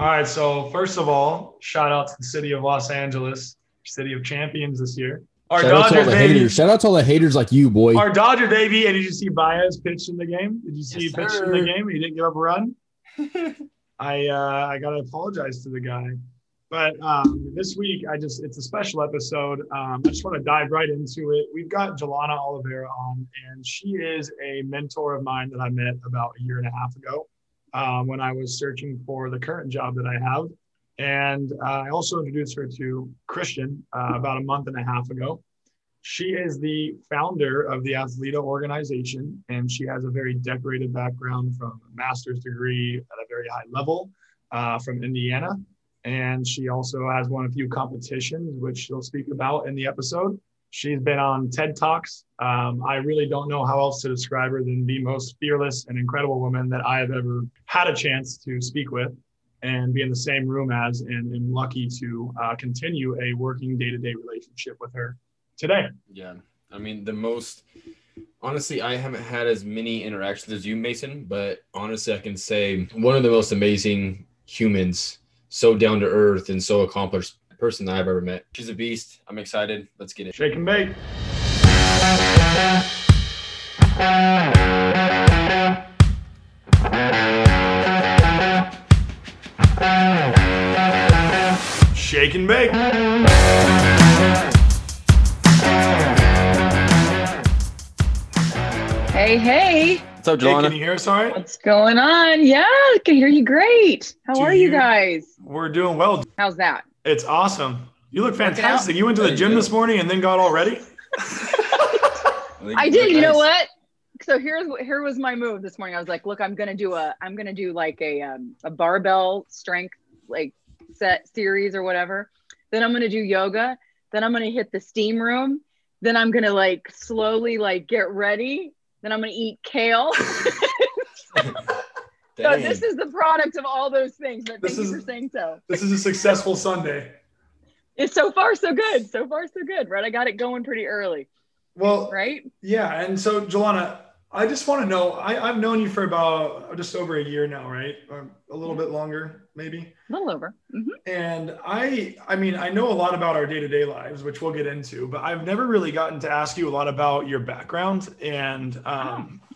All right, so first of all, shout out to the city of Los Angeles, city of champions this year. Our Dodgers baby. Shout out to all the haters like you, boy. Our Dodger baby. And did you see Baez pitched in the game? Did you see he pitched in the game? He didn't give up a run. I got to apologize to the guy. But this week, it's a special episode. I just want to dive right into it. We've got Joelana Oliveira on, and she is a mentor of mine that I met about a year and a half ago when I was searching for the current job that I have. And I also introduced her to Christian about a month and a half ago. She is the founder of the Athleta Organization, and she has a very decorated background from a master's degree at a very high level from Indiana. And she also has won a few competitions, which she'll speak about in the episode. She's been on TED Talks. I really don't know how else to describe her than the most fearless and incredible woman that I have ever had a chance to speak with and be in the same room as, and am lucky to continue a working day-to-day relationship with her today. Yeah, I mean, honestly, I haven't had as many interactions as you, Mason, but honestly, I can say one of the most amazing humans, so down to earth and so accomplished person that I've ever met. She's a beast. I'm excited. Let's get it. Shake and bake. Shake and bake. Hey. What's up, Joelana? Hey, can you hear us all right? What's going on? Yeah, I can hear you great. How are you guys? We're doing well. How's that? It's awesome. You look fantastic. You went to the gym this morning and then got all ready? I did. You know what? So here was my move this morning. I was like, look, I'm going to do a barbell strength like set series or whatever. Then I'm going to do yoga. Then I'm going to hit the steam room. Then I'm going to like slowly like get ready. Then I'm going to eat kale. So this is the product of all those things, but thank you for saying so. This is a successful Sunday. It's so far so good. So far so good, right? I got it going pretty early. Well, right? Yeah, and so Joelana, I just want to know, I've known you for about just over a year now, right? Or a little bit longer, maybe. A little over. Mm-hmm. And I mean, I know a lot about our day-to-day lives, which we'll get into, but I've never really gotten to ask you a lot about your background. And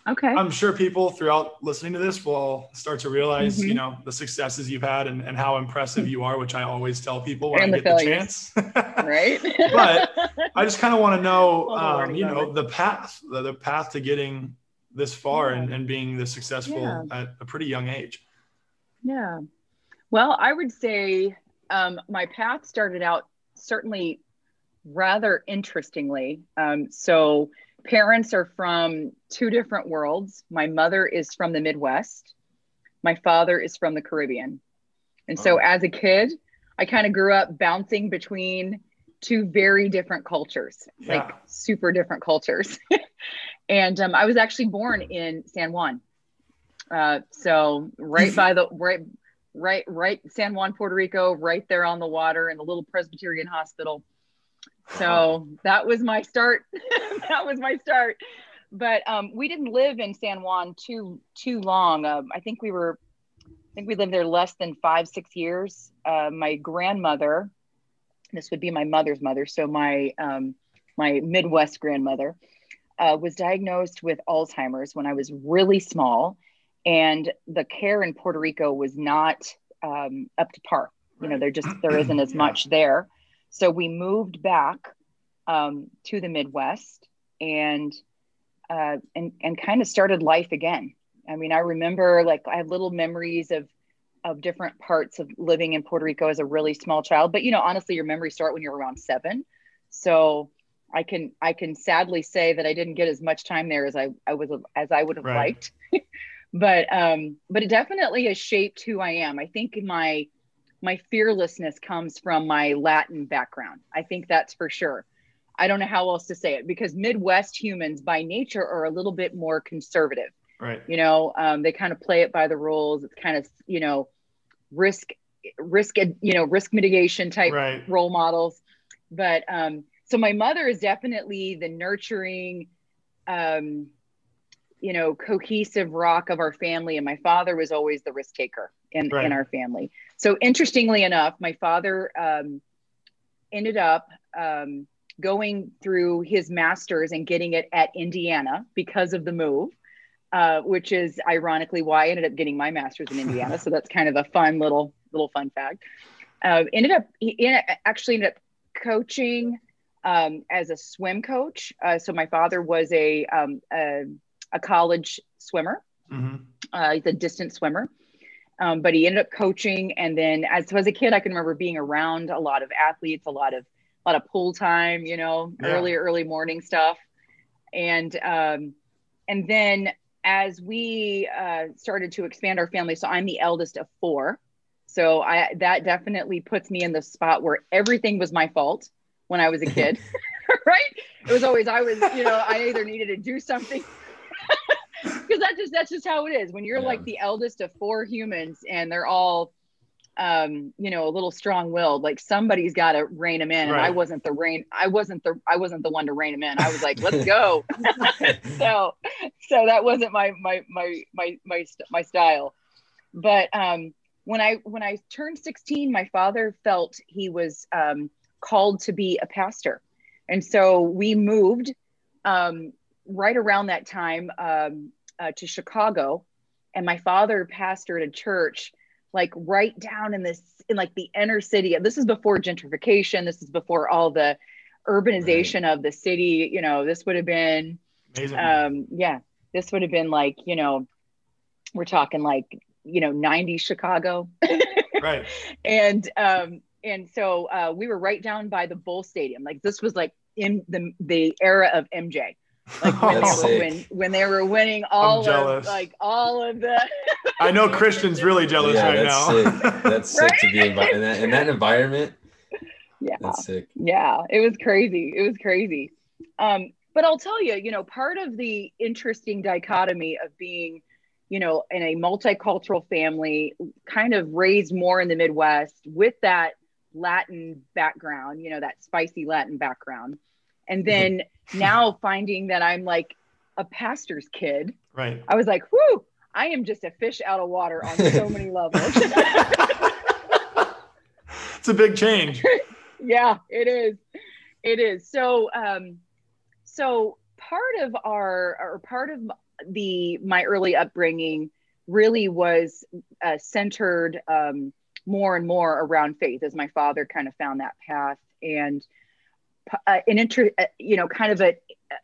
okay, I'm sure people throughout listening to this will start to realize, you know, the successes you've had and how impressive you are, which I always tell people when I get the chance. Right. But I just kind of want to know, the path to getting this far and being this successful at a pretty young age. Yeah. Well, I would say my path started out certainly rather interestingly. So parents are from two different worlds. My mother is from the Midwest. My father is from the Caribbean. And so as a kid, I kind of grew up bouncing between two very different cultures, like super different cultures. And I was actually born in San Juan. So right by the, right, San Juan, Puerto Rico, right there on the water in the little Presbyterian hospital. So that was my start. But we didn't live in San Juan too long. I think we lived there less than 5-6 years. My grandmother, this would be my mother's mother. So my Midwest grandmother was diagnosed with Alzheimer's when I was really small, and the care in Puerto Rico was not up to par. You know, there isn't as much there. So we moved back to the Midwest and kind of started life again. I mean, I remember like I have little memories of different parts of living in Puerto Rico as a really small child. But you know, honestly, your memories start when you're around 7. So I can sadly say that I didn't get as much time there as I would have liked. but it definitely has shaped who I am. I think my fearlessness comes from my Latin background. I think that's for sure. I don't know how else to say it, because Midwest humans by nature are a little bit more conservative, right? You know, they kind of play it by the rules. It's kind of, you know, risk mitigation type role models. But, so my mother is definitely the nurturing, cohesive rock of our family. And my father was always the risk taker. in our family. So interestingly enough, my father ended up going through his master's and getting it at Indiana because of the move, which is ironically why I ended up getting my master's in Indiana. So that's kind of a fun little fun fact. He ended up coaching as a swim coach. So my father was a college swimmer. Mm-hmm. He's a distance swimmer, but he ended up coaching. And then as a kid, I can remember being around a lot of athletes, a lot of pool time, early morning stuff. And then as we started to expand our family, so I'm the eldest of four. So that definitely puts me in the spot where everything was my fault. When I was a kid, right? It was always, I either needed to do something because that's just how it is. When you're like the eldest of four humans and they're all, a little strong-willed, like somebody's got to rein them in. Right. And I wasn't the one to rein them in. I was like, let's go. so that wasn't my style. But when I turned 16, my father felt he was, called to be a pastor. And so we moved right around that time to Chicago. And my father pastored a church like right down in the inner city. This is before gentrification. This is before all the urbanization of the city. This would have been, this would have been like, we're talking like, 90s Chicago. Right. And so we were right down by the Bull Stadium. Like this was like in the era of MJ, like when they were winning all of the. I know Christian's really jealous right now. Sick. That's sick to be in that environment. Yeah, that's sick. Yeah, it was crazy. But I'll tell you, part of the interesting dichotomy of being, in a multicultural family, kind of raised more in the Midwest with that Latin background, that spicy Latin background. And then now finding that I'm like a pastor's kid, right? I was like, whoo, I am just a fish out of water on so many levels. It's a big change. Yeah, it is. So part of my early upbringing really was centered more and more around faith as my father kind of found that path. And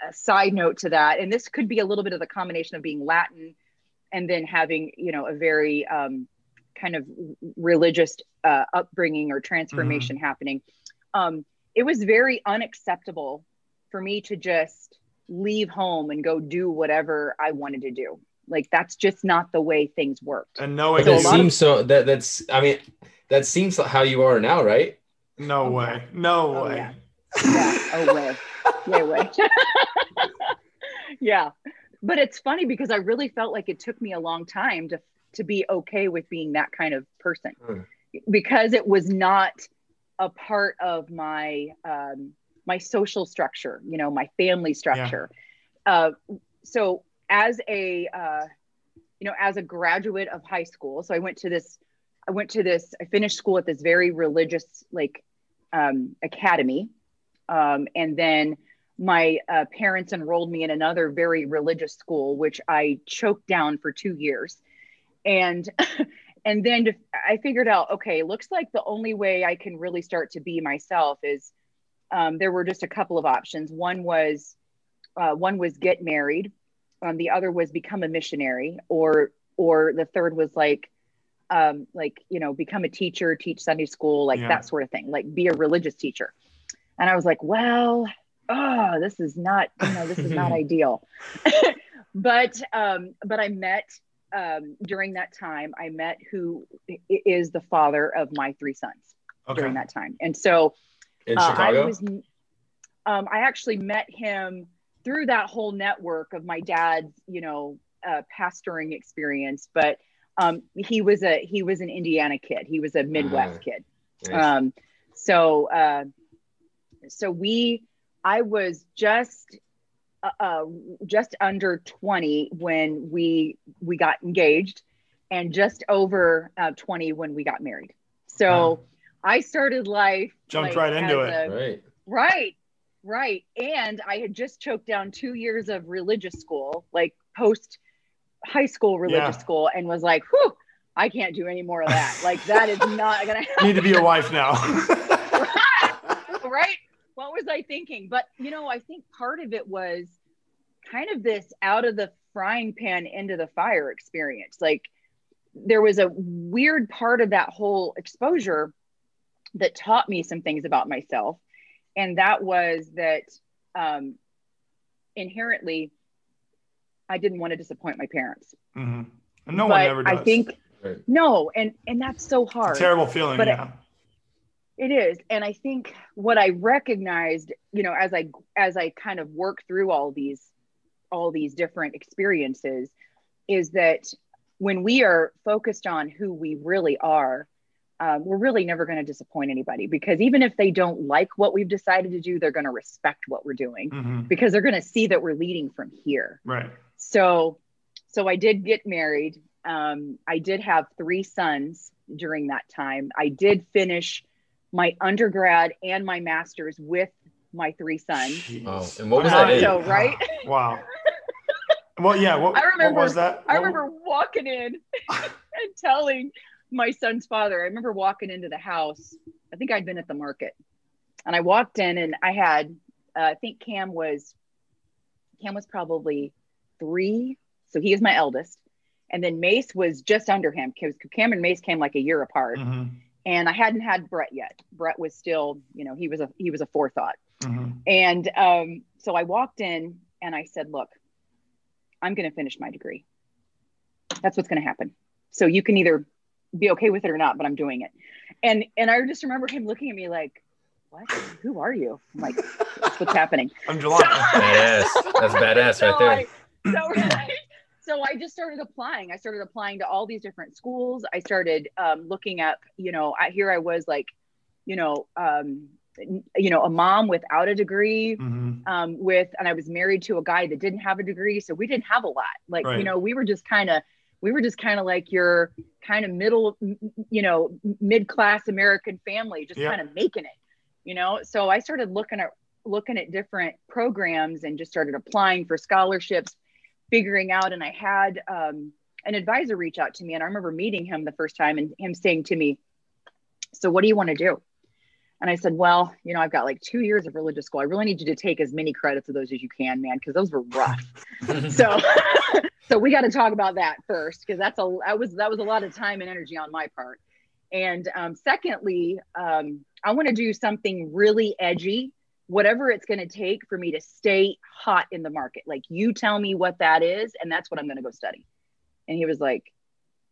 a side note to that, and this could be a little bit of the combination of being Latin and then having, a very kind of religious upbringing or transformation happening. It was very unacceptable for me to just leave home and go do whatever I wanted to do. Like that's just not the way things worked. And knowing it seems so that seems how you are now, right? No way. Yeah. way. Yeah. But it's funny because I really felt like it took me a long time to be okay with being that kind of person because it was not a part of my my social structure, my family structure. Yeah. So as a graduate of high school, so I finished school at this very religious, academy. And then my parents enrolled me in another very religious school, which I choked down for 2 years. And then I figured out, okay, looks like the only way I can really start to be myself is, there were just a couple of options. One was get married. The other was become a missionary, or the third was become a teacher, teach Sunday school, that sort of thing, like be a religious teacher. And I was like, this is not ideal. But I met, during that time, I met who is the father of my three sons during that time. And so, in Chicago? I actually met him through that whole network of my dad's, pastoring experience. But he was an Indiana kid. He was a Midwest kid. Nice. I was just under 20 when we got engaged, and just over 20 when we got married. So wow. I started life. Jumped right into it. Right. And I had just choked down 2 years of religious school, like post high school religious school, and was like, whew, I can't do any more of that. Like that is not going to happen. Need to be a wife now. Right. What was I thinking? But, you know, I think part of it was kind of this out of the frying pan into the fire experience. Like there was a weird part of that whole exposure that taught me some things about myself. And that was that inherently, I didn't want to disappoint my parents. Mm-hmm. And no one ever does. I think, no, and that's so hard. It's a terrible feeling, but yeah. It is. And I think what I recognized, you know, as I kind of work through all these different experiences is that when we are focused on who we really are, we're really never going to disappoint anybody, because even if they don't like what we've decided to do, they're going to respect what we're doing mm-hmm. because they're going to see that we're leading from here. Right. So I did get married. I did have 3 sons during that time. I did finish my undergrad and my master's with my 3 sons. Oh, and what was that? So, right? Wow. Well, yeah. What was that? I remember walking in and telling my son's father, I remember walking into the house. I think I'd been at the market, and I walked in, and I had, I think Cam was probably 3. So he is my eldest. And then Mace was just under him, because Cam and Mace came like a year apart. Mm-hmm. And I hadn't had Brett yet. Brett was still, you know, he was a forethought. Mm-hmm. And so I walked in and I said, look, I'm going to finish my degree. That's what's going to happen. So you can either be okay with it or not, but I'm doing it. And I just remember him looking at me like, what? Who are you? I'm like, that's what's happening. I'm Joelana. Yes, that's badass right there. So I just started applying. I started applying to all these different schools. I started looking up, you know, here I was like, you know, a mom without a degree mm-hmm. And I was married to a guy that didn't have a degree. So we didn't have a lot. Like, right. You know, we were just kind of like your kind of middle, you know, mid-class American family, just kind of making it, you know? So I started looking at different programs and just started applying for scholarships, figuring out. And I had an advisor reach out to me, and I remember meeting him the first time and him saying to me, so what do you want to do? And I said, well, you know, I've got like 2 years of religious school. I really need you to take as many credits of those as you can, man, because those were rough. So we got to talk about that first, because that was a lot of time and energy on my part. And secondly, I want to do something really edgy, whatever it's going to take for me to stay hot in the market. Like, you tell me what that is, and that's what I'm going to go study. And he was like,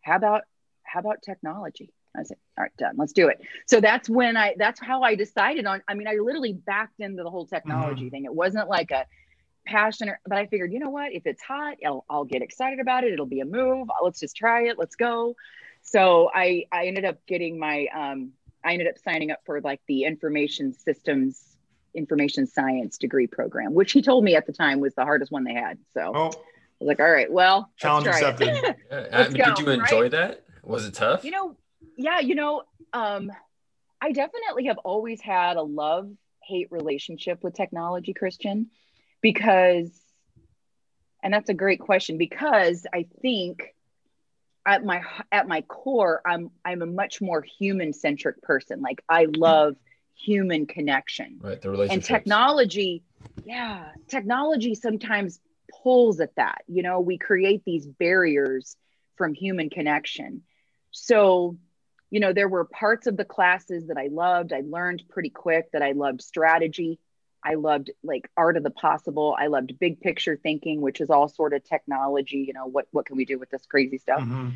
how about technology? I said, all right, done, let's do it. So that's how I decided on, I mean, I literally backed into the whole technology mm-hmm. thing. It wasn't like a passion, but I figured, you know what, if it's hot, I'll get excited about it. It'll be a move. Let's just try it. Let's go. So I ended up getting signing up for like the information science degree program, which he told me at the time was the hardest one they had. So I was like, all right, well, challenge accepted. Did you enjoy that? Was it tough? You know, yeah, you know, I definitely have always had a love-hate relationship with technology, Christian, because, and that's a great question, because I think at my core, I'm a much more human-centric person. Like, I love human connection, right? The relationship. And technology sometimes pulls at that. You know, we create these barriers from human connection. So, you know, there were parts of the classes that I loved. I learned pretty quick that I loved strategy. I loved like art of the possible. I loved big picture thinking, which is all sort of technology. You know, what can we do with this crazy stuff? Mm-hmm.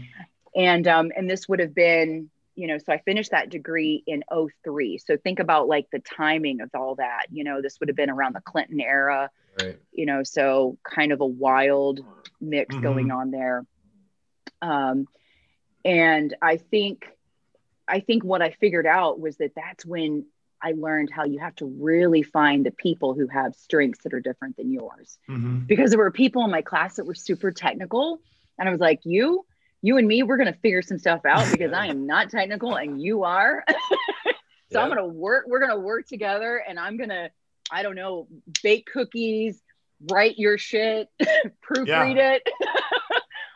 And this would have been, you know, so I finished that degree in 2003. So think about like the timing of all that, you know, this would have been around the Clinton era, right. You know, so kind of a wild mix mm-hmm. going on there. And I think what I figured out was that that's when I learned how you have to really find the people who have strengths that are different than yours, mm-hmm. because there were people in my class that were super technical. And I was like, you, you and me, we're going to figure some stuff out because I am not technical and you are. So I'm going to work, we're going to work together and I'm going to, I don't know, bake cookies, write your shit, proofread it,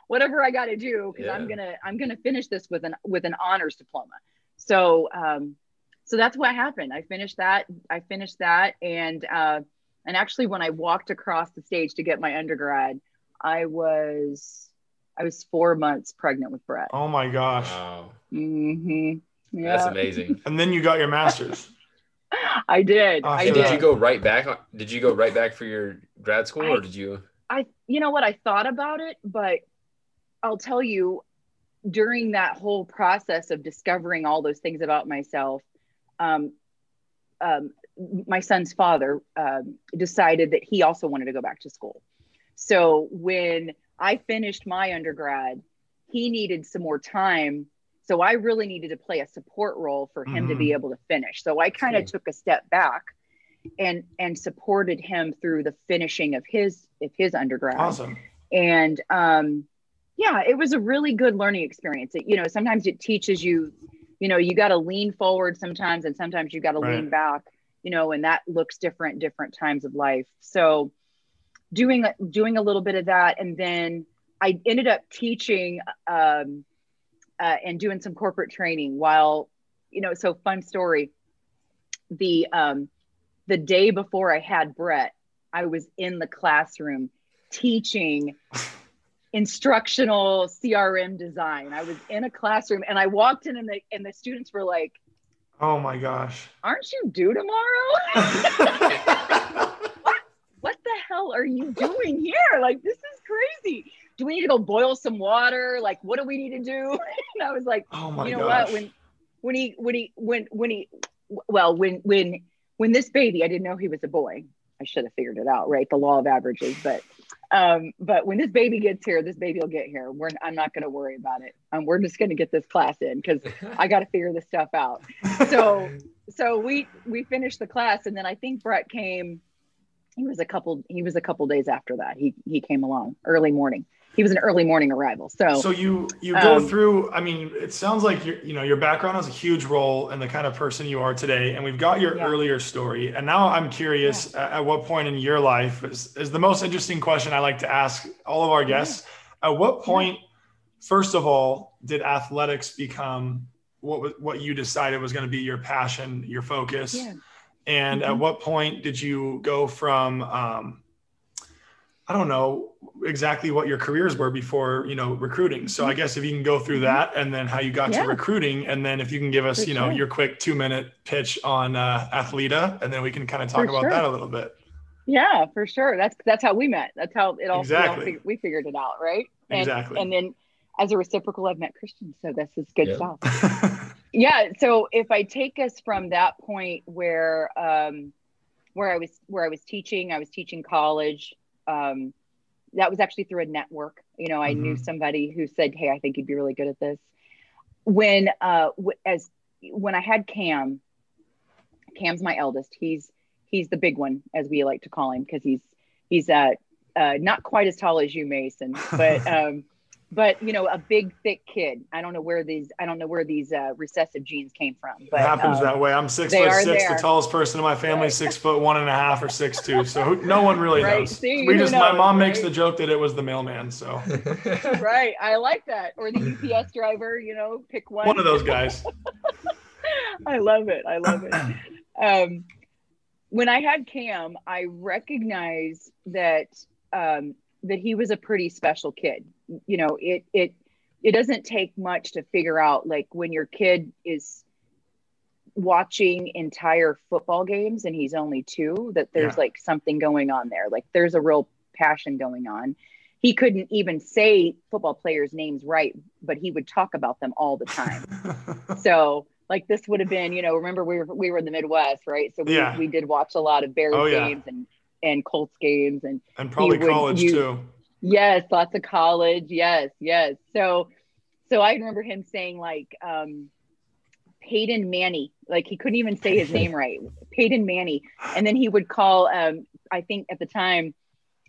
whatever I got to do. Cause I'm going to finish this with an honors diploma. So, so that's what happened. I finished that. And actually when I walked across the stage to get my undergrad, I was 4 months pregnant with Brett. Oh my gosh. Wow. Mm-hmm. Yeah. That's amazing. And then you got your master's. I did. Awesome. I did. Did you go right back? Did you go right back for your grad school or did you? You know what? I thought about it, but I'll tell you, during that whole process of discovering all those things about myself, my son's father decided that he also wanted to go back to school. So when I finished my undergrad, he needed some more time. So I really needed to play a support role for him to be able to finish. So I kind of took a step back and supported him through the finishing of his undergrad. Awesome. And it was a really good learning experience. It, you know, sometimes it teaches you, you know, you got to lean forward sometimes and sometimes you got to lean back, you know, and that looks different times of life. So doing a little bit of that. And then I ended up teaching, and doing some corporate training while, you know, so fun story, the day before I had Brett, I was in the classroom teaching instructional CRM design. I was in a classroom and I walked in and the students were like, oh my gosh, aren't you due tomorrow? What the hell are you doing here? Like, this is crazy. Do we need to go boil some water? Like, what do we need to do? And I was like, oh my gosh. What? When this baby, I didn't know he was a boy. I should have figured it out, right? The law of averages. But when this baby gets here, this baby will get here. I'm not going to worry about it. We're just going to get this class in because I got to figure this stuff out. So we finished the class, and then I think Brett came. He was a couple days after that. He came along early morning. He was an early morning arrival. So you go through. I mean, it sounds like your background has a huge role in the kind of person you are today. And we've got your earlier story. And now I'm curious at what point in your life is the most interesting question I like to ask all of our guests. At what point, first of all, did athletics become what you decided was going to be your passion, your focus? Yeah. And at what point did you go from, I don't know exactly what your careers were before, recruiting. So I guess if you can go through that and then how you got to recruiting, and then if you can give us, your quick 2-minute pitch on Athleta, and then we can kind of talk about that a little bit. Yeah, for sure. That's how we met. That's how it all, we figured it out. Right. And, exactly. And then as a reciprocal, I've met Christian. So this is good stuff. Yeah. So if I take us from that point where I was teaching, college. That was actually through a network. You know, I knew somebody who said, "Hey, I think you'd be really good at this." When I had Cam, Cam's my eldest. He's the big one, as we like to call him, because he's not quite as tall as you, Mason, but. But a big, thick kid. I don't know where these recessive genes came from. But it happens that way. I'm 6'6", the tallest person in my family, 6'1.5" or 6'2". So no one really knows. See, my mom makes the joke that it was the mailman. So right, I like that, or the UPS driver. Pick one. One of those guys. I love it. When I had Cam, I recognized that he was a pretty special kid. It doesn't take much to figure out, like, when your kid is watching entire football games and he's only 2, that there's like something going on there. Like, there's a real passion going on. He couldn't even say football players' names right, but he would talk about them all the time. So like, this would have been, remember we were in the Midwest, right? So we did watch a lot of Bears games and Colts games and probably college too. Yes. Lots of college. Yes. So I remember him saying, like, Peyton Manning, like, he couldn't even say his name right. Peyton Manning. And then he would call, I think at the time,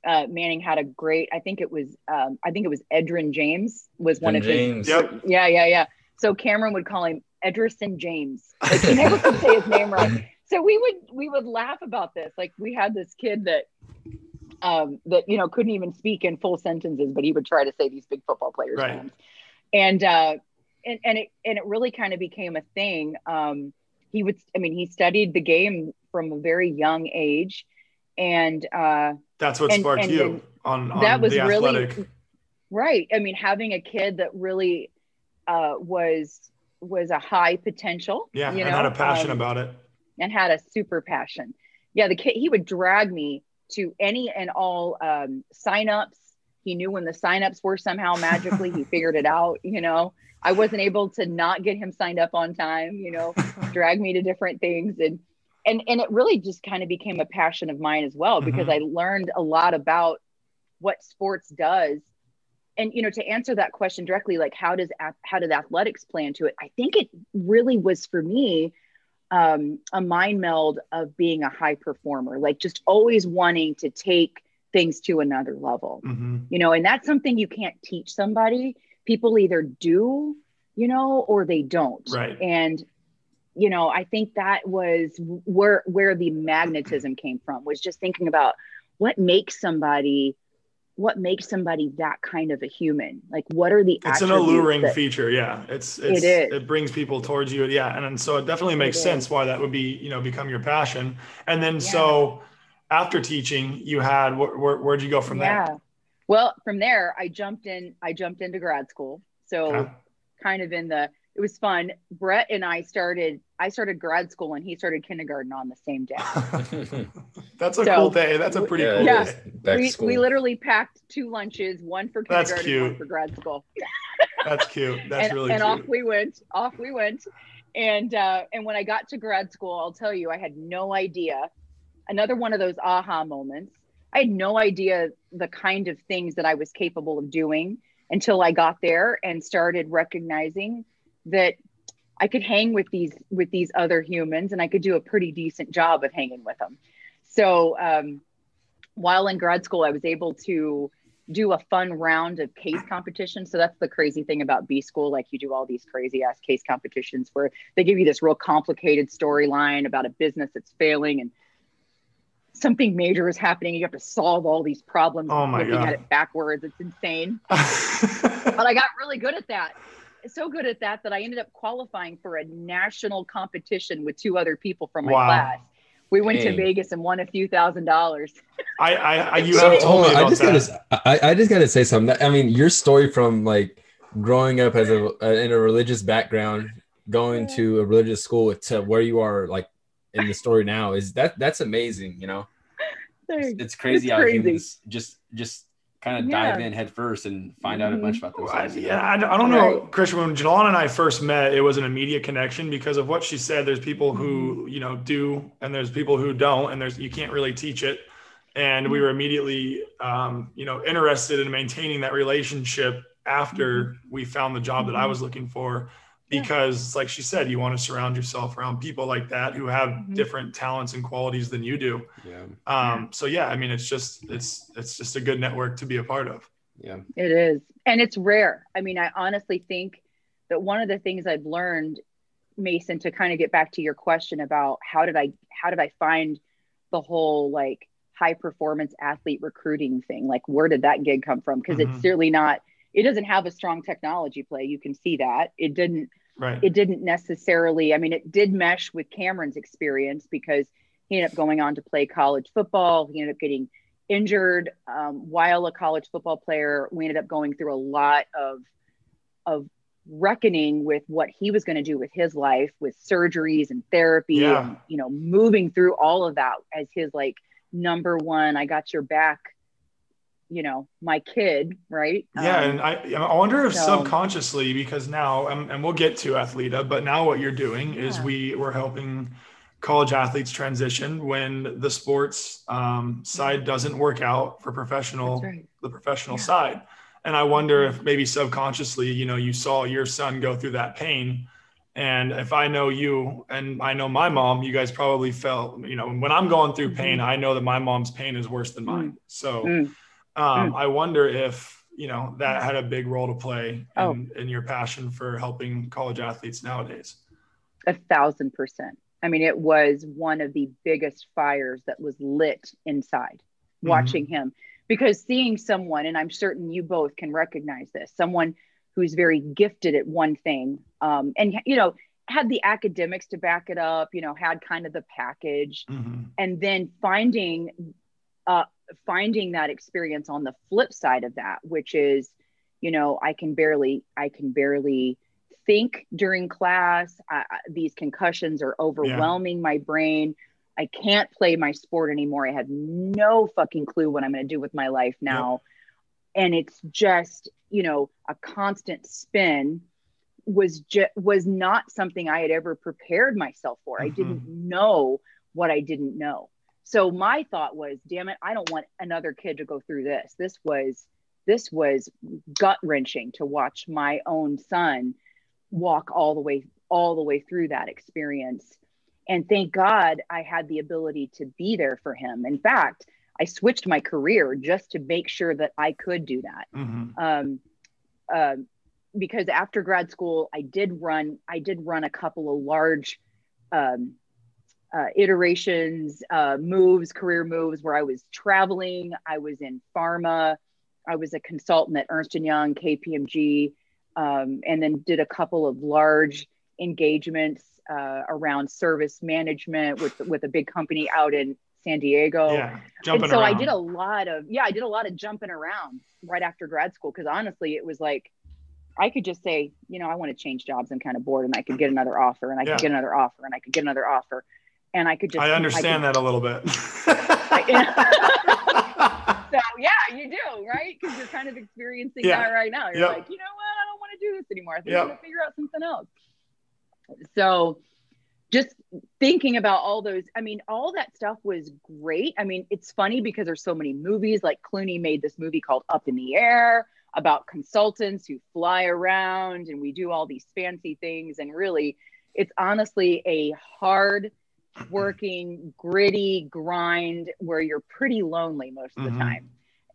Manning had a great, I think it was Edgerrin James was one of his. Yep. Yeah. So Cameron would call him Edgerrin James. Like, he never could say his name right. So we would laugh about this. Like, we had this kid that, that couldn't even speak in full sentences, but he would try to say these big football players' names. Right. And it really kind of became a thing. He studied the game from a very young age, and that's what sparked you on that was the athletic. Really, right. I mean, having a kid that really was a high potential. Yeah, and had a passion about it. And had a super passion. Yeah, the kid, he would drag me to any and all signups. He knew when the signups were somehow magically. He figured it out. I wasn't able to not get him signed up on time. Drag me to different things, and it really just kind of became a passion of mine as well, because I learned a lot about what sports does. And to answer that question directly, like how did athletics play into it? I think it really was for me. A mind meld of being a high performer, like just always wanting to take things to another level, and that's something you can't teach somebody. People either do, or they don't. Right. And, I think that was where the magnetism came from, was just thinking about what makes somebody that kind of a human? Like, what are the attributes? It's an alluring feature. Yeah. It brings people towards you. Yeah. And so it definitely makes sense why that would be, become your passion. And then, so after teaching you had, where'd you go from there? Well, from there, I jumped into grad school. So it was fun. Brett and I started grad school and he started kindergarten on the same day. That's a cool day. That's a pretty cool day. We literally packed 2 lunches, one for kindergarten, one for grad school. That's cute. That's really cute. And off we went. And when I got to grad school, I'll tell you, I had no idea. Another one of those aha moments. I had no idea the kind of things that I was capable of doing until I got there and started recognizing that I could hang with these other humans, and I could do a pretty decent job of hanging with them. So while in grad school, I was able to do a fun round of case competition. So that's the crazy thing about B school. Like, you do all these crazy ass case competitions where they give you this real complicated storyline about a business that's failing and something major is happening. You have to solve all these problems. Oh my God. At it backwards. It's insane. But I got really good at that. So good at that I ended up qualifying for a national competition with 2 other people from my class. We went to Vegas and won a few $1,000. You haven't told me about that. I just got to say something. I mean, your story from like growing up as in a religious background, going to a religious school to where you are like in the story now is that's amazing. It's crazy how humans just kind of dive in head first and find out a bunch about themselves. I don't know, Christian, when Joelana and I first met, it was an immediate connection because of what she said. There's people who, do, and there's people who don't, and you can't really teach it. And we were immediately, interested in maintaining that relationship after we found the job that I was looking for, because like she said, you want to surround yourself around people like that who have different talents and qualities than you do. It's just a good network to be a part of. Yeah, it is. And it's rare. I mean, I honestly think that one of the things I've learned, Mason, to kind of get back to your question about how did I find the whole like high performance athlete recruiting thing? Like, where did that gig come from? Because it's certainly not, it doesn't have a strong technology play. You can see that it didn't, It didn't necessarily, I mean, it did mesh with Cameron's experience because he ended up going on to play college football. He ended up getting injured while a college football player. We ended up going through a lot of reckoning with what he was going to do with his life, with surgeries and therapy, and, moving through all of that as his like number one, I got your back, my kid, right? And I wonder if subconsciously, because now, and we'll get to Athleta, but now what you're doing is we're helping college athletes transition when the sports side doesn't work out for the professional side. And I wonder if maybe subconsciously, you saw your son go through that pain And if I know you and I know my mom, you guys probably felt, you know, when I'm going through pain, I know that my mom's pain is worse than mine. So I wonder if, you know, that had a big role to play in your passion for helping college athletes nowadays. 1,000%. I mean, it was one of the biggest fires that was lit inside watching him, because seeing someone, and I'm certain you both can recognize this, someone who's very gifted at one thing, and, you know, had the academics to back it up, you know, had kind of the package, and then finding that experience on the flip side of that, which is, you know, I can barely think during class. These concussions are overwhelming my brain. I can't play my sport anymore. I have no fucking clue what I'm going to do with my life now. And it's just, you know, a constant spin was not something I had ever prepared myself for. I didn't know what I didn't know. So my thought was, damn it, I don't want another kid to go through this. This was gut-wrenching to watch my own son walk all the way through that experience. And thank God I had the ability to be there for him. In fact, I switched my career just to make sure that I could do that. Because after grad school, I did run a couple of large iterations, career moves where I was traveling. I was in pharma. I was a consultant at Ernst & Young, KPMG, and then did a couple of large engagements around service management with a big company out in San Diego. Yeah, jumping around. And so I did a lot of jumping around right after grad school, because honestly, it was like, I could just say, you know, I want to change jobs. I'm kind of bored, and I could get another offer, and I could get another offer, and I could get another offer. And I could just... I understand that a little bit. So yeah, you do, right? Because you're kind of experiencing that right now. You're like, you know what? I don't want to do this anymore. I think I'm going to figure out something else. So just thinking about all those, I mean, all that stuff was great. I mean, it's funny because there's so many movies, like Clooney made this movie called Up in the Air about consultants who fly around and we do all these fancy things. And really, it's honestly a hard working, gritty grind where you're pretty lonely most of the time.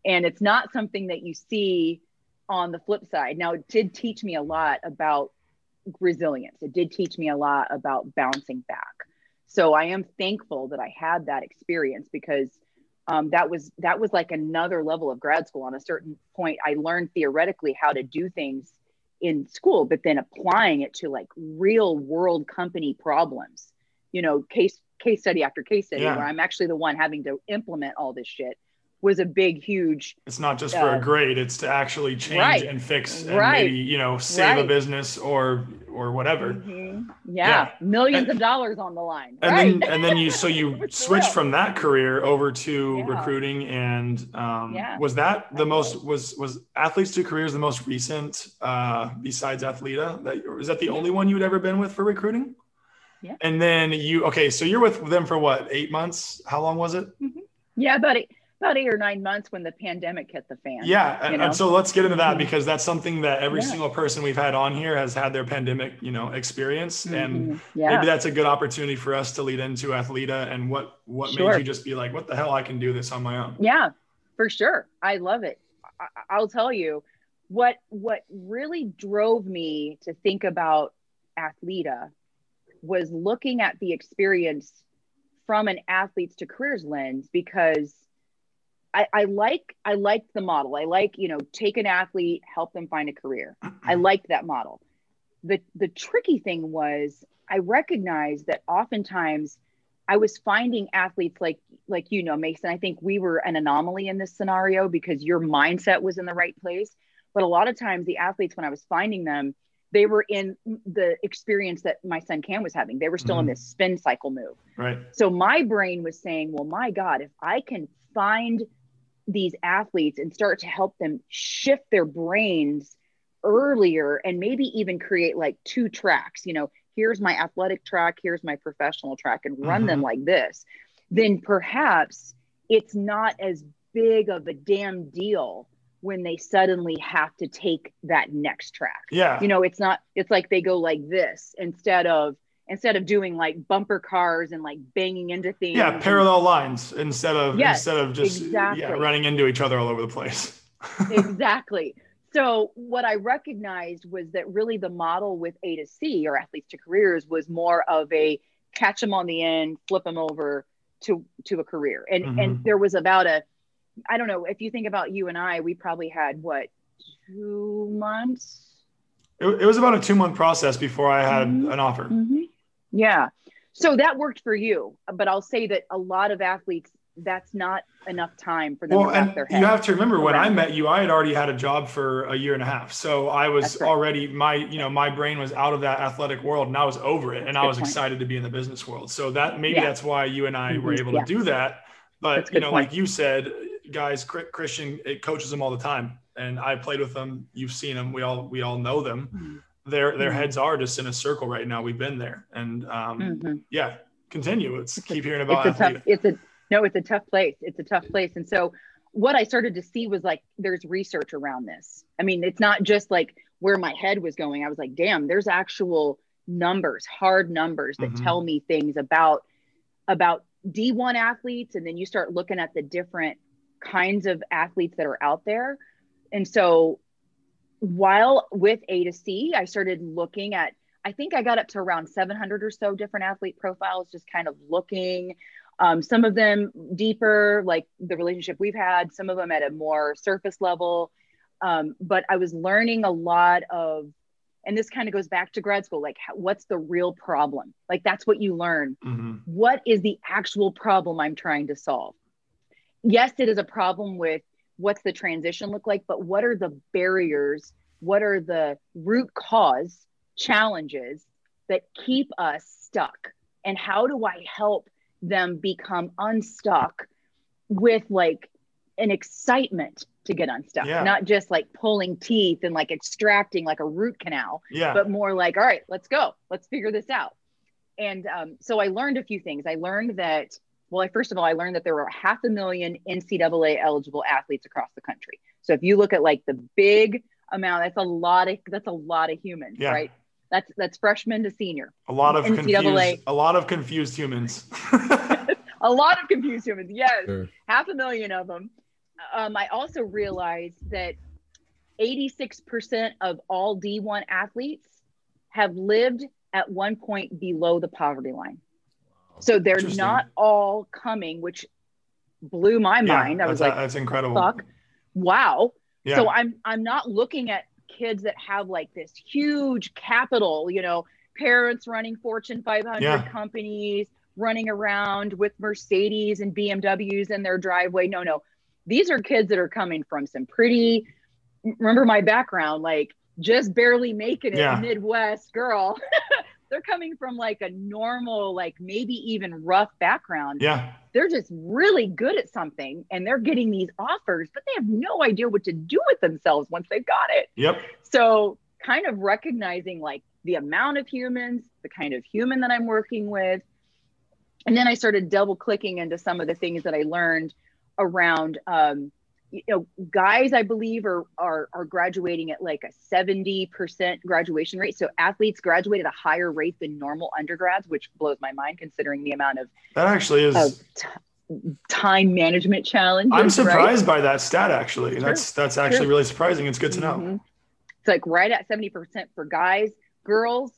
And it's not something that you see on the flip side. Now, it did teach me a lot about resilience. It did teach me a lot about bouncing back. So I am thankful that I had that experience, because that was like another level of grad school. On a certain point, I learned theoretically how to do things in school, but then applying it to like real world company problems, you know, case study after case study, where I'm actually the one having to implement all this shit, was a big, huge... It's not just for a grade, it's to actually change and fix and maybe, you know, save a business or whatever. Millions of dollars on the line. And then you switched from that career over to recruiting. And was that the most, was Athletes to Careers the most recent besides Athleta? Was that the only one you had ever been with for recruiting? Yeah. And then so you're with them for what, 8 months? How long was it? Yeah, about 8 or 9 months when the pandemic hit the fan. Yeah. You know? And so let's get into that, because that's something that every single person we've had on here has had their pandemic, you know, experience. And maybe that's a good opportunity for us to lead into Athleta and what made you just be like, what the hell, I can do this on my own. Yeah, for sure. I love it. I'll tell you what really drove me to think about Athleta was looking at the experience from an Athletes to Careers lens, because I liked the model. I like, you know, take an athlete, help them find a career. I liked that model. The tricky thing was, I recognized that oftentimes I was finding athletes like, you know, Mason, I think we were an anomaly in this scenario because your mindset was in the right place. But a lot of times the athletes, when I was finding them, they were in the experience that my son Cam was having. They were still in this spin cycle move. Right. So my brain was saying, well, my God, if I can find these athletes and start to help them shift their brains earlier and maybe even create like two tracks, you know, here's my athletic track, here's my professional track, and run them like this, then perhaps it's not as big of a damn deal when they suddenly have to take that next track. Yeah. You know, it's not, it's like they go like this instead of doing like bumper cars and like banging into things. Yeah. Parallel lines instead of just exactly. Yeah, running into each other all over the place. Exactly. So what I recognized was that really the model with A to C, or Athletes to Careers, was more of a catch them on the end, flip them over to a career. And mm-hmm. and there was about a, I don't know, if you think about you and I, we probably had what, 2 months? It was about a 2-month process before I had mm-hmm. an offer. Mm-hmm. Yeah. So that worked for you. But I'll say that a lot of athletes, that's not enough time for them to wrap their head. You have to remember when I met you, I had already had a job for a year and a half. So I was already, my brain was out of that athletic world and I was over it. That's and I was excited to be in the business world. So that maybe that's why you and I were able to do that. But, like you said, guys, Christian, it coaches them all the time. And I played with them. You've seen them. We all know them. Mm-hmm. Their mm-hmm. heads are just in a circle right now. We've been there. And mm-hmm. yeah, continue. Let's keep hearing about it. It's a tough place. It's a tough place. And so what I started to see was like, there's research around this. I mean, it's not just like where my head was going. I was like, damn, there's actual numbers, hard numbers that mm-hmm. tell me things about D1 athletes. And then you start looking at the different kinds of athletes that are out there. And so while with A to C, I started looking at, I think I got up to around 700 or so different athlete profiles, just kind of looking, some of them deeper, like the relationship we've had, some of them at a more surface level. But I was learning a lot of, and this kind of goes back to grad school, like what's the real problem? Like that's what you learn. Mm-hmm. What is the actual problem I'm trying to solve? Yes, it is a problem with what's the transition look like, but what are the barriers? What are the root cause challenges that keep us stuck? And how do I help them become unstuck with like an excitement to get unstuck, not just like pulling teeth and like extracting like a root canal, but more like, all right, let's go, let's figure this out. And so I learned a few things. I learned that, I learned that there were 500,000 NCAA eligible athletes across the country. So if you look at like the big amount, that's a lot of humans, right? That's freshman to senior. A lot of confused humans. A lot of confused humans. Yes. Sure. 500,000 of them. I also realized that 86% of all D1 athletes have lived at one point below the poverty line. So they're not all coming, which blew my mind. I was like, that's incredible. Fuck. Wow. Yeah. So I'm not looking at kids that have like this huge capital, parents running Fortune 500 companies, running around with Mercedes and BMWs in their driveway. No. These are kids that are coming from some pretty, remember my background, like just barely making it, Midwest girl. They're coming from like a normal, like maybe even rough background. Yeah. They're just really good at something and they're getting these offers, but they have no idea what to do with themselves once they've got it. Yep. So kind of recognizing like the amount of humans, the kind of human that I'm working with. And then I started double clicking into some of the things that I learned around, guys, I believe are graduating at like a 70% graduation rate. So athletes graduate at a higher rate than normal undergrads, which blows my mind considering the amount of that actually is time management challenges. I'm surprised by that stat. Actually, sure. That's actually really surprising. It's good to know. Mm-hmm. It's like right at 70% for guys, girls.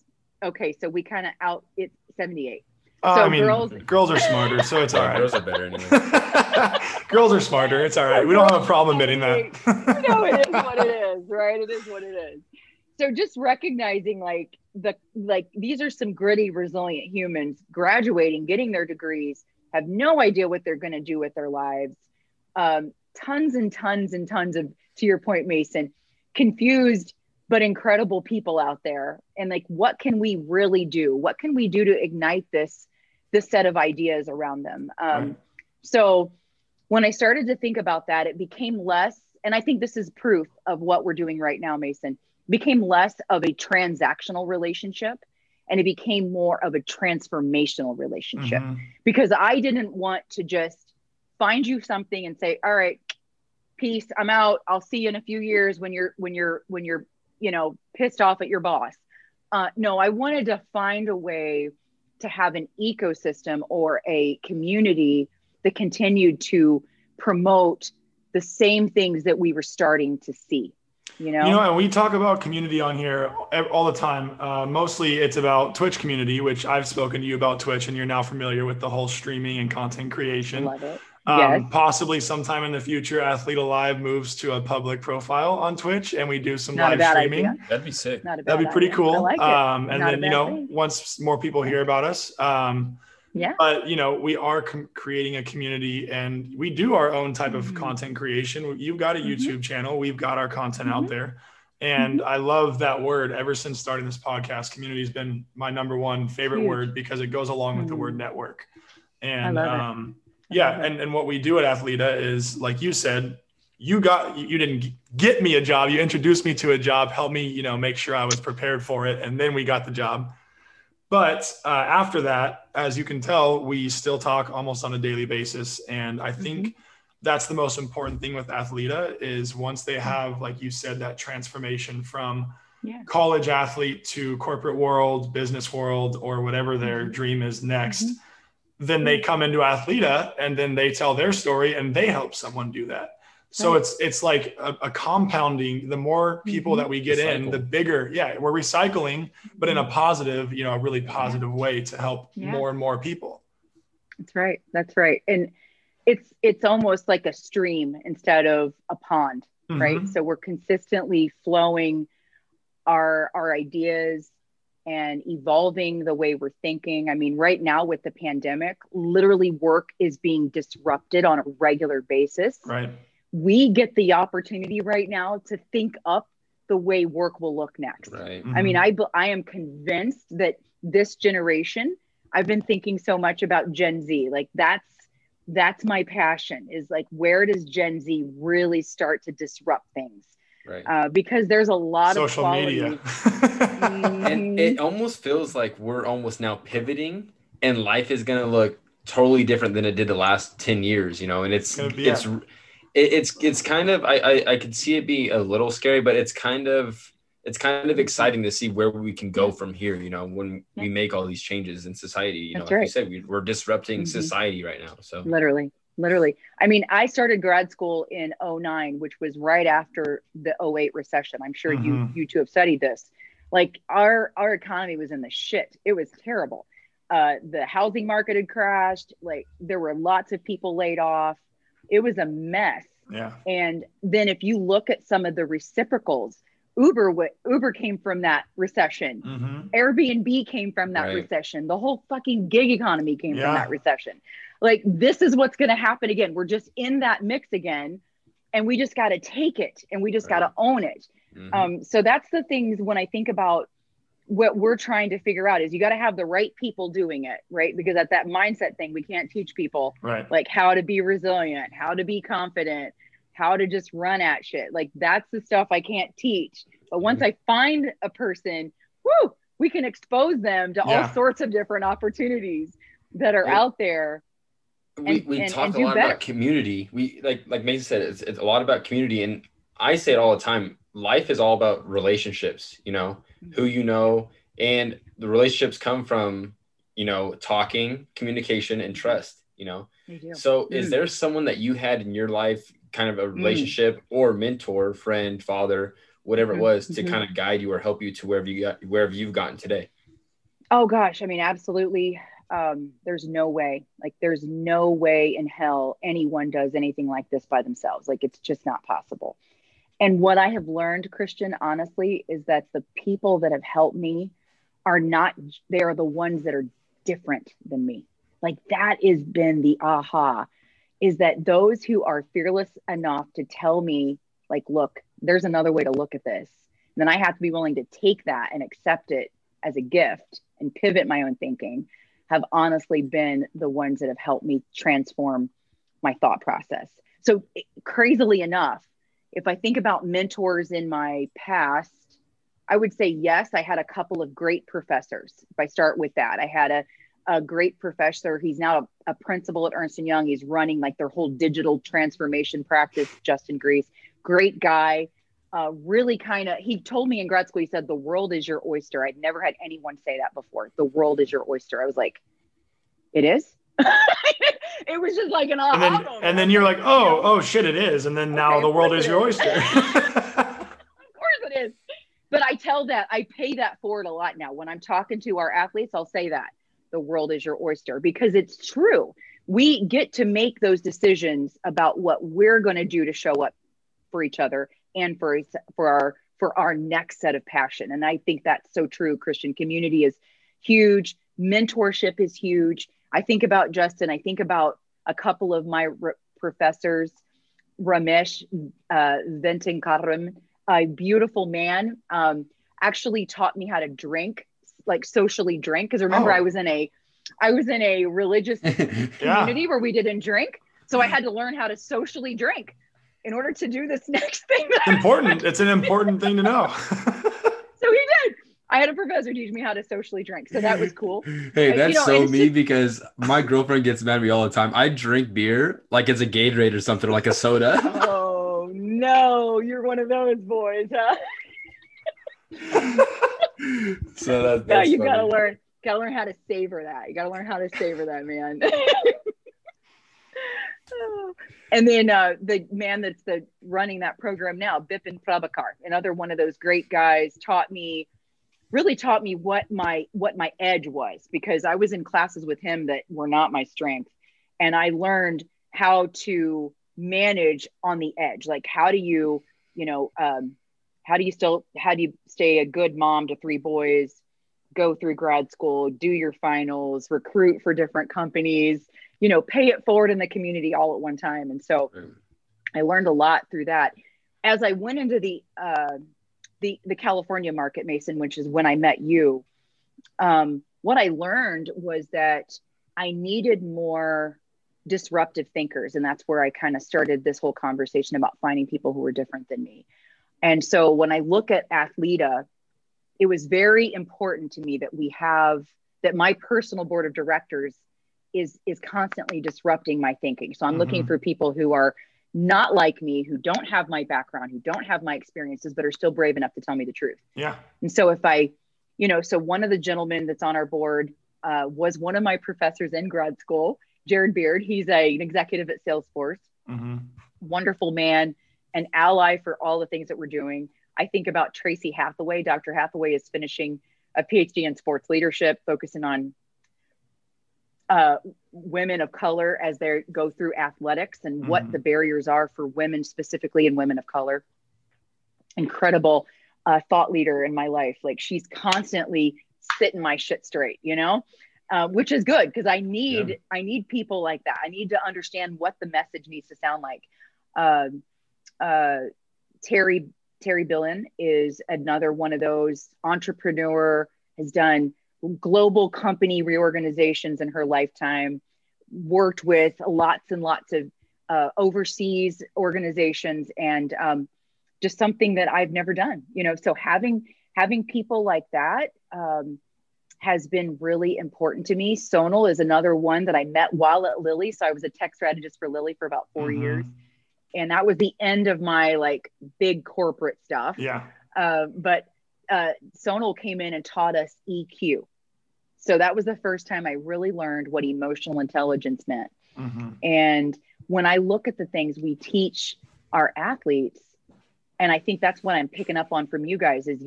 Okay, so we kind of out it 78. So I mean, girls are smarter, so it's all right. Girls are better anyway. Girls are smarter. It's all right. We don't have a problem admitting that. No, it is what it is, right? It is what it is. So just recognizing like these are some gritty, resilient humans graduating, getting their degrees, have no idea what they're going to do with their lives. Tons and tons and tons of, to your point, Mason, confused but incredible people out there. And like, what can we really do? What can we do to ignite this set of ideas around them? So when I started to think about that, it became less, and I think this is proof of what we're doing right now, Mason, became less of a transactional relationship and it became more of a transformational relationship, because I didn't want to just find you something and say, all right, peace, I'm out. I'll see you in a few years when you're, you know, pissed off at your boss. No, I wanted to find a way to have an ecosystem or a community that continued to promote the same things that we were starting to see. You know, and we talk about community on here all the time. Mostly it's about Twitch community, which I've spoken to you about Twitch, and you're now familiar with the whole streaming and content creation. Love it. Yes. Possibly sometime in the future, Athleta Live moves to a public profile on Twitch, and we do some live streaming. Idea. That'd be sick. That'd be pretty cool. Like and not then, you know, thing. Once more people hear about us, yeah. But, you know, we are creating a community, and we do our own type of content creation. You've got a YouTube channel. We've got our content out there. And I love that word. Ever since starting this podcast, community has been my number one favorite word, because it goes along with the word network. And I love it. Yeah. And what we do at Athleta is, like you said, you didn't get me a job. You introduced me to a job, helped me, you know, make sure I was prepared for it. And then we got the job. But after that, as you can tell, we still talk almost on a daily basis. And I think that's the most important thing with Athleta is once they have, like you said, that transformation from college athlete to corporate world, business world, or whatever their dream is next, then they come into Athleta and then they tell their story and they help someone do that. So it's like a compounding. The more people that we get in, the bigger, we're recycling, but in a positive, you know, a really positive way to help more and more people. That's right. That's right. And it's almost like a stream instead of a pond, right? So we're consistently flowing our ideas and evolving the way we're thinking. I mean, right now with the pandemic, literally work is being disrupted on a regular basis. Right. We get the opportunity right now to think up the way work will look next. Right. I mean, I am convinced that this generation, I've been thinking so much about Gen Z. Like that's my passion, is like, where does Gen Z really start to disrupt things? Right. Because there's a lot social of social media. And it almost feels like we're almost now pivoting, and life is going to look totally different than it did the last 10 years, you know, and it's it's kind of, I could see it be a little scary, but it's kind of exciting to see where we can go from here, you know, when we make all these changes in society. You know, like you said, we're disrupting society right now. So literally. I mean, I started grad school in 2009, which was right after the 2008 recession. I'm sure you two have studied this. Like our economy was in the shit. It was terrible. The housing market had crashed. Like there were lots of people laid off. It was a mess. Yeah. And then if you look at some of the reciprocals, Uber came from that recession. Airbnb came from that recession. The whole fucking gig economy came from that recession. Like, this is what's going to happen again. We're just in that mix again. And we just got to take it. And we just got to own it. So that's the things when I think about what we're trying to figure out, is you got to have the right people doing it, right? Because at that mindset thing, we can't teach people like how to be resilient, how to be confident, how to just run at shit. Like that's the stuff I can't teach. But once I find a person, we can expose them to all sorts of different opportunities that are out there. We talk a lot about community. We like Mason said, it's a lot about community, and I say it all the time. Life is all about relationships, you know, who you know, and the relationships come from, you know, talking, communication, and trust, you know. So is there someone that you had in your life, kind of a relationship or mentor, friend, father, whatever it was, to kind of guide you or help you to wherever you've gotten today? Oh gosh, I mean, absolutely. There's no way, in hell anyone does anything like this by themselves. Like it's just not possible. And what I have learned, Christian, honestly, is that the people that have helped me they are the ones that are different than me. Like that has been the aha, is that those who are fearless enough to tell me, like, look, there's another way to look at this. And then I have to be willing to take that and accept it as a gift and pivot my own thinking, have honestly been the ones that have helped me transform my thought process. So crazily enough, if I think about mentors in my past, I would say, yes, I had a couple of great professors. If I start with that, I had a a great professor. He's now a principal at Ernst & Young. He's running like their whole digital transformation practice, Justin Grease. Great guy. Really kind of, he told me in grad school, he said, the world is your oyster. I'd never had anyone say that before. The world is your oyster. I was like, it is? It was just like an aha moment. And then you're like, oh, shit, it is. And then now the world is your oyster. Of course it is. But I tell that, I pay that forward a lot now. When I'm talking to our athletes, I'll say that. The world is your oyster, because it's true. We get to make those decisions about what we're going to do to show up for each other and for our next set of passion. And I think that's so true. Christian community is huge. Mentorship is huge. I think about Justin. I think about a couple of my professors, Ramesh Venten Karim, a beautiful man, actually taught me how to drink, like socially drink. Because remember, I was in a religious community where we didn't drink. So I had to learn how to socially drink in order to do this next thing. It's an important thing to know. So he did. I had a professor teach me how to socially drink. So that was cool. Hey, that's me because my girlfriend gets mad at me all the time. I drink beer like it's a Gatorade or something, like a soda. Oh, no. You're one of those boys, huh? So that's you got to learn. Got to learn how to savor that. You got to learn how to savor that, man. And then the man that's running that program now, Biffin Prabhakar, another one of those great guys, really taught me what my edge was, because I was in classes with him that were not my strength. And I learned how to manage on the edge. Like, how do you stay a good mom to three boys, go through grad school, do your finals, recruit for different companies, pay it forward in the community all at one time. And so I learned a lot through that. As I went into the California market, Mason, which is when I met you, what I learned was that I needed more disruptive thinkers. And that's where I kind of started this whole conversation about finding people who were different than me. And so when I look at Athleta, it was very important to me that we have, that my personal board of directors is constantly disrupting my thinking. So I'm looking for people who are not like me, who don't have my background, who don't have my experiences, but are still brave enough to tell me the truth. Yeah. And so if so one of the gentlemen that's on our board was one of my professors in grad school, Jared Beard. He's an executive at Salesforce, wonderful man, an ally for all the things that we're doing. I think about Tracy Hathaway. Dr. Hathaway is finishing a PhD in sports leadership, focusing on women of color as they go through athletics and what the barriers are for women specifically and women of color. Incredible thought leader in my life. Like, she's constantly sitting my shit straight, which is good, because I need people like that. I need to understand what the message needs to sound like. Terry Billen is another one of those entrepreneur, has done global company reorganizations in her lifetime, worked with lots and lots of overseas organizations, and just something that I've never done. So having people like that has been really important to me. Sonal is another one that I met while at Lilly. So I was a tech strategist for Lilly for about 4 years. And that was the end of my big corporate stuff. Yeah. But Sonal came in and taught us EQ. So that was the first time I really learned what emotional intelligence meant. And when I look at the things we teach our athletes, and I think that's what I'm picking up on from you guys, is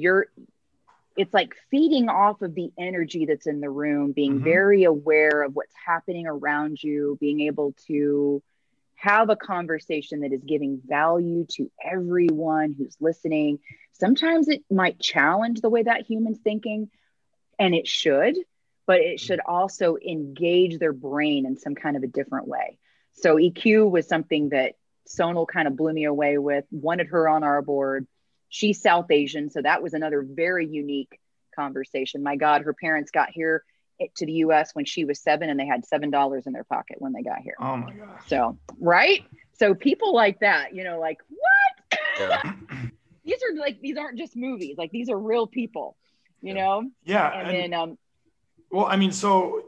it's like feeding off of the energy that's in the room, being very aware of what's happening around you, being able to have a conversation that is giving value to everyone who's listening. Sometimes it might challenge the way that human's thinking, and it should, but it should also engage their brain in some kind of a different way. So EQ was something that Sonal kind of blew me away with, wanted her on our board. She's South Asian, so that was another very unique conversation. My God, her parents got here to the US when she was 7, and they had $7 in their pocket when they got here. Oh my gosh. So, right? So people like that, like, what? Yeah. These aren't just movies. Like, these are real people, you know? Yeah. And then, so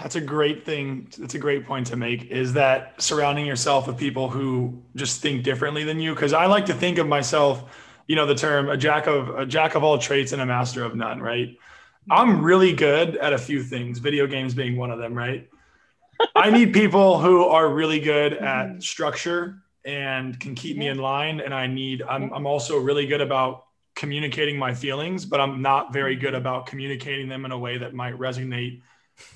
That's a great thing. That's a great point to make, is that surrounding yourself with people who just think differently than you. Cause I like to think of myself, you know, the term a jack of all trades and a master of none. Right. I'm really good at a few things, video games being one of them. Right. I need people who are really good at structure and can keep me in line. And I'm also really good about communicating my feelings, but I'm not very good about communicating them in a way that might resonate.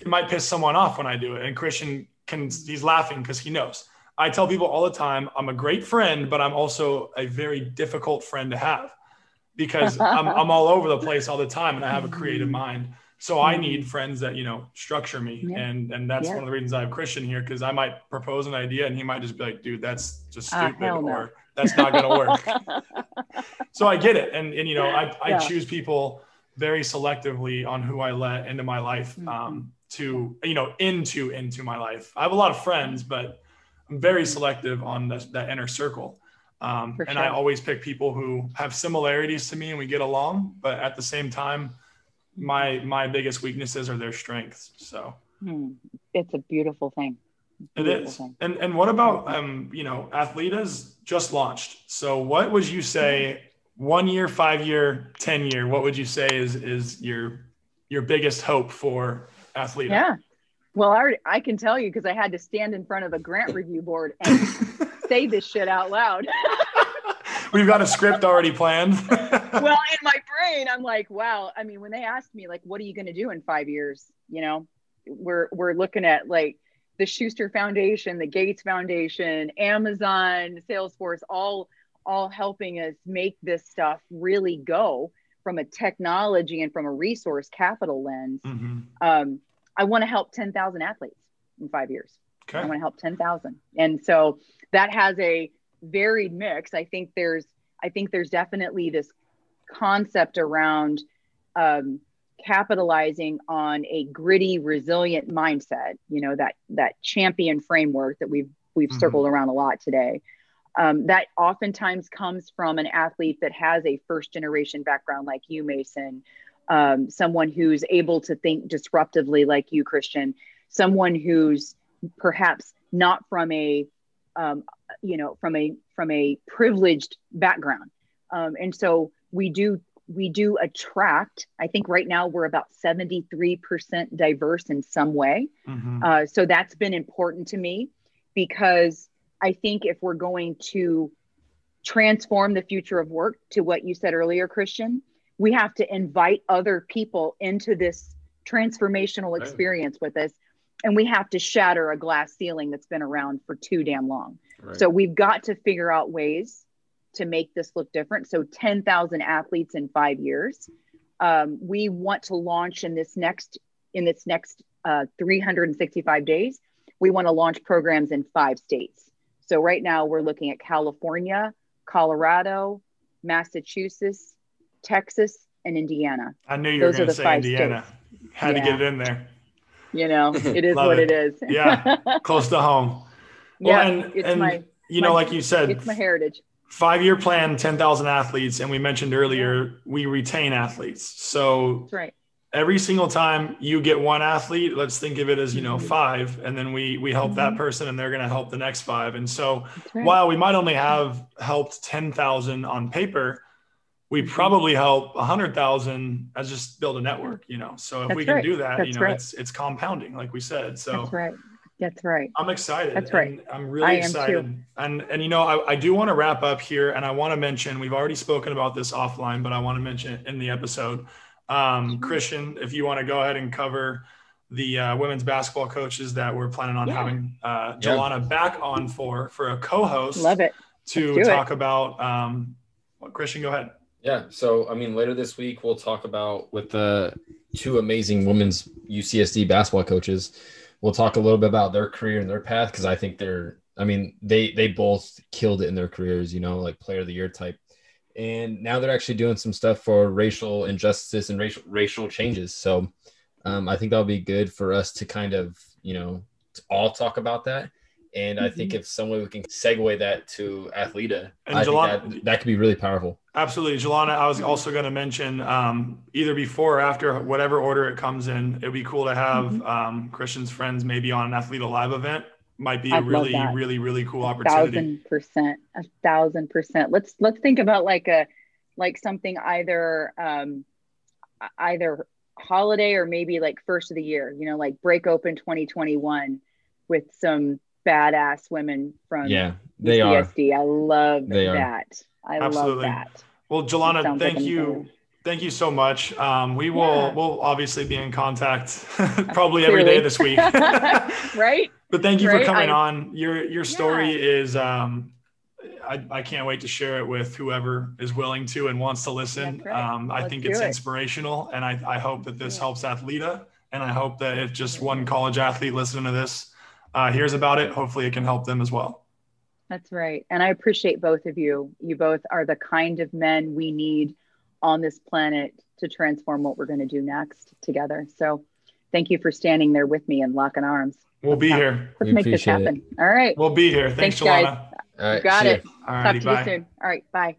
It might piss someone off when I do it. And Christian he's laughing because he knows. I tell people all the time, I'm a great friend, but I'm also a very difficult friend to have because I'm all over the place all the time and I have a creative mind. So I need friends that, you know, structure me. Yeah. And that's one of the reasons I have Christian here, because I might propose an idea and he might just be like, dude, that's just stupid or that's not going to work. So I get it. And you know, I choose people very selectively on who I let into my life, into my life. I have a lot of friends, but I'm very selective on that inner circle. And I always pick people who have similarities to me and we get along, but at the same time, my biggest weaknesses are their strengths. So it's a beautiful thing. It is. And what about, you know, Athleta's just launched. So what would you say 1 year, 5 year, 10 year, what would you say is your biggest hope for Athleta? Yeah. Well, I can tell you, cause I had to stand in front of a grant review board and say this shit out loud. We've got a script already planned. Well, in my brain, I'm like, wow. I mean, when they asked me, like, what are you going to do in 5 years? You know, we're looking at like the Schuster Foundation, the Gates Foundation, Amazon, Salesforce, all helping us make this stuff really go from a technology and from a resource capital lens. Mm-hmm. I want to help 10,000 athletes in 5 years. Okay. I want to help 10,000. And so that has a varied mix. I think there's definitely this concept around capitalizing on a gritty, resilient mindset, you know, that champion framework that we've circled around a lot today. That oftentimes comes from an athlete that has a first generation background like you, Mason, someone who's able to think disruptively like you, Christian, someone who's perhaps not from a from a privileged background. And so we do attract, I think right now we're about 73% diverse in some way. Mm-hmm. So that's been important to me, because I think if we're going to transform the future of work to what you said earlier, Christian, we have to invite other people into this transformational experience with us. And we have to shatter a glass ceiling that's been around for too damn long. Right. So we've got to figure out ways to make this look different. So 10,000 athletes in 5 years. We want to launch in this next 365 days. We want to launch programs in 5 states. So right now we're looking at California, Colorado, Massachusetts, Texas, and Indiana. I knew you were going to say Indiana. States. Had to get it in there. You know, it is what it is. Yeah. Close to home. Well, yeah. Like you said, it's my heritage. 5 year plan, 10,000 athletes. And we mentioned earlier, we retain athletes. So that's right. Every single time you get one athlete, let's think of it as, you know, 5, and then we help that person and they're going to help the next 5. And so while we might only have helped 10,000 on paper, we probably help 100,000 as just build a network, you know? So if we can do that, it's compounding, like we said. So That's right. I'm excited. That's right. I'm really excited. And you know, I do want to wrap up here, and I want to mention, we've already spoken about this offline, but I want to mention it in the episode. Christian, if you want to go ahead and cover the women's basketball coaches that we're planning on having Joelana back on for a co-host. Love it. To talk about, Christian, go ahead. Yeah. So, I mean, later this week, we'll talk about with the 2 amazing women's UCSD basketball coaches. We'll talk a little bit about their career and their path, because I think they both killed it in their careers, you know, like player of the year type. And now they're actually doing some stuff for racial injustice and racial changes. So I think that'll be good for us to kind of, you know, to all talk about that. And I think if some way we can segue that to Athleta, and I think that could be really powerful. Absolutely. Joelana, I was also going to mention either before or after, whatever order it comes in, it'd be cool to have Christian's friends maybe on an Athleta Live event. Might be a really cool opportunity. 1,000%, 1,000%. Let's think about like something either holiday or maybe like first of the year, you know, like break open 2021 with some badass women from UCSD. I love that. Absolutely. Love that. Well, Joelana, thank you so much. We'll obviously be in contact probably every day this week. Right. But thank you for coming on. Your story is, I can't wait to share it with whoever is willing to and wants to listen. I think it's inspirational, and I hope that this helps Athleta. And I hope that if just one college athlete listening to this hears about it, hopefully it can help them as well. That's right. And I appreciate both of you. You both are the kind of men we need on this planet to transform what we're going to do next together. So thank you for standing there with me and locking arms. Let's be here. Let's make this happen. All right. We'll be here. Thanks, Joelana. Guys. All right. Got it. Talk to you soon. All right. Bye.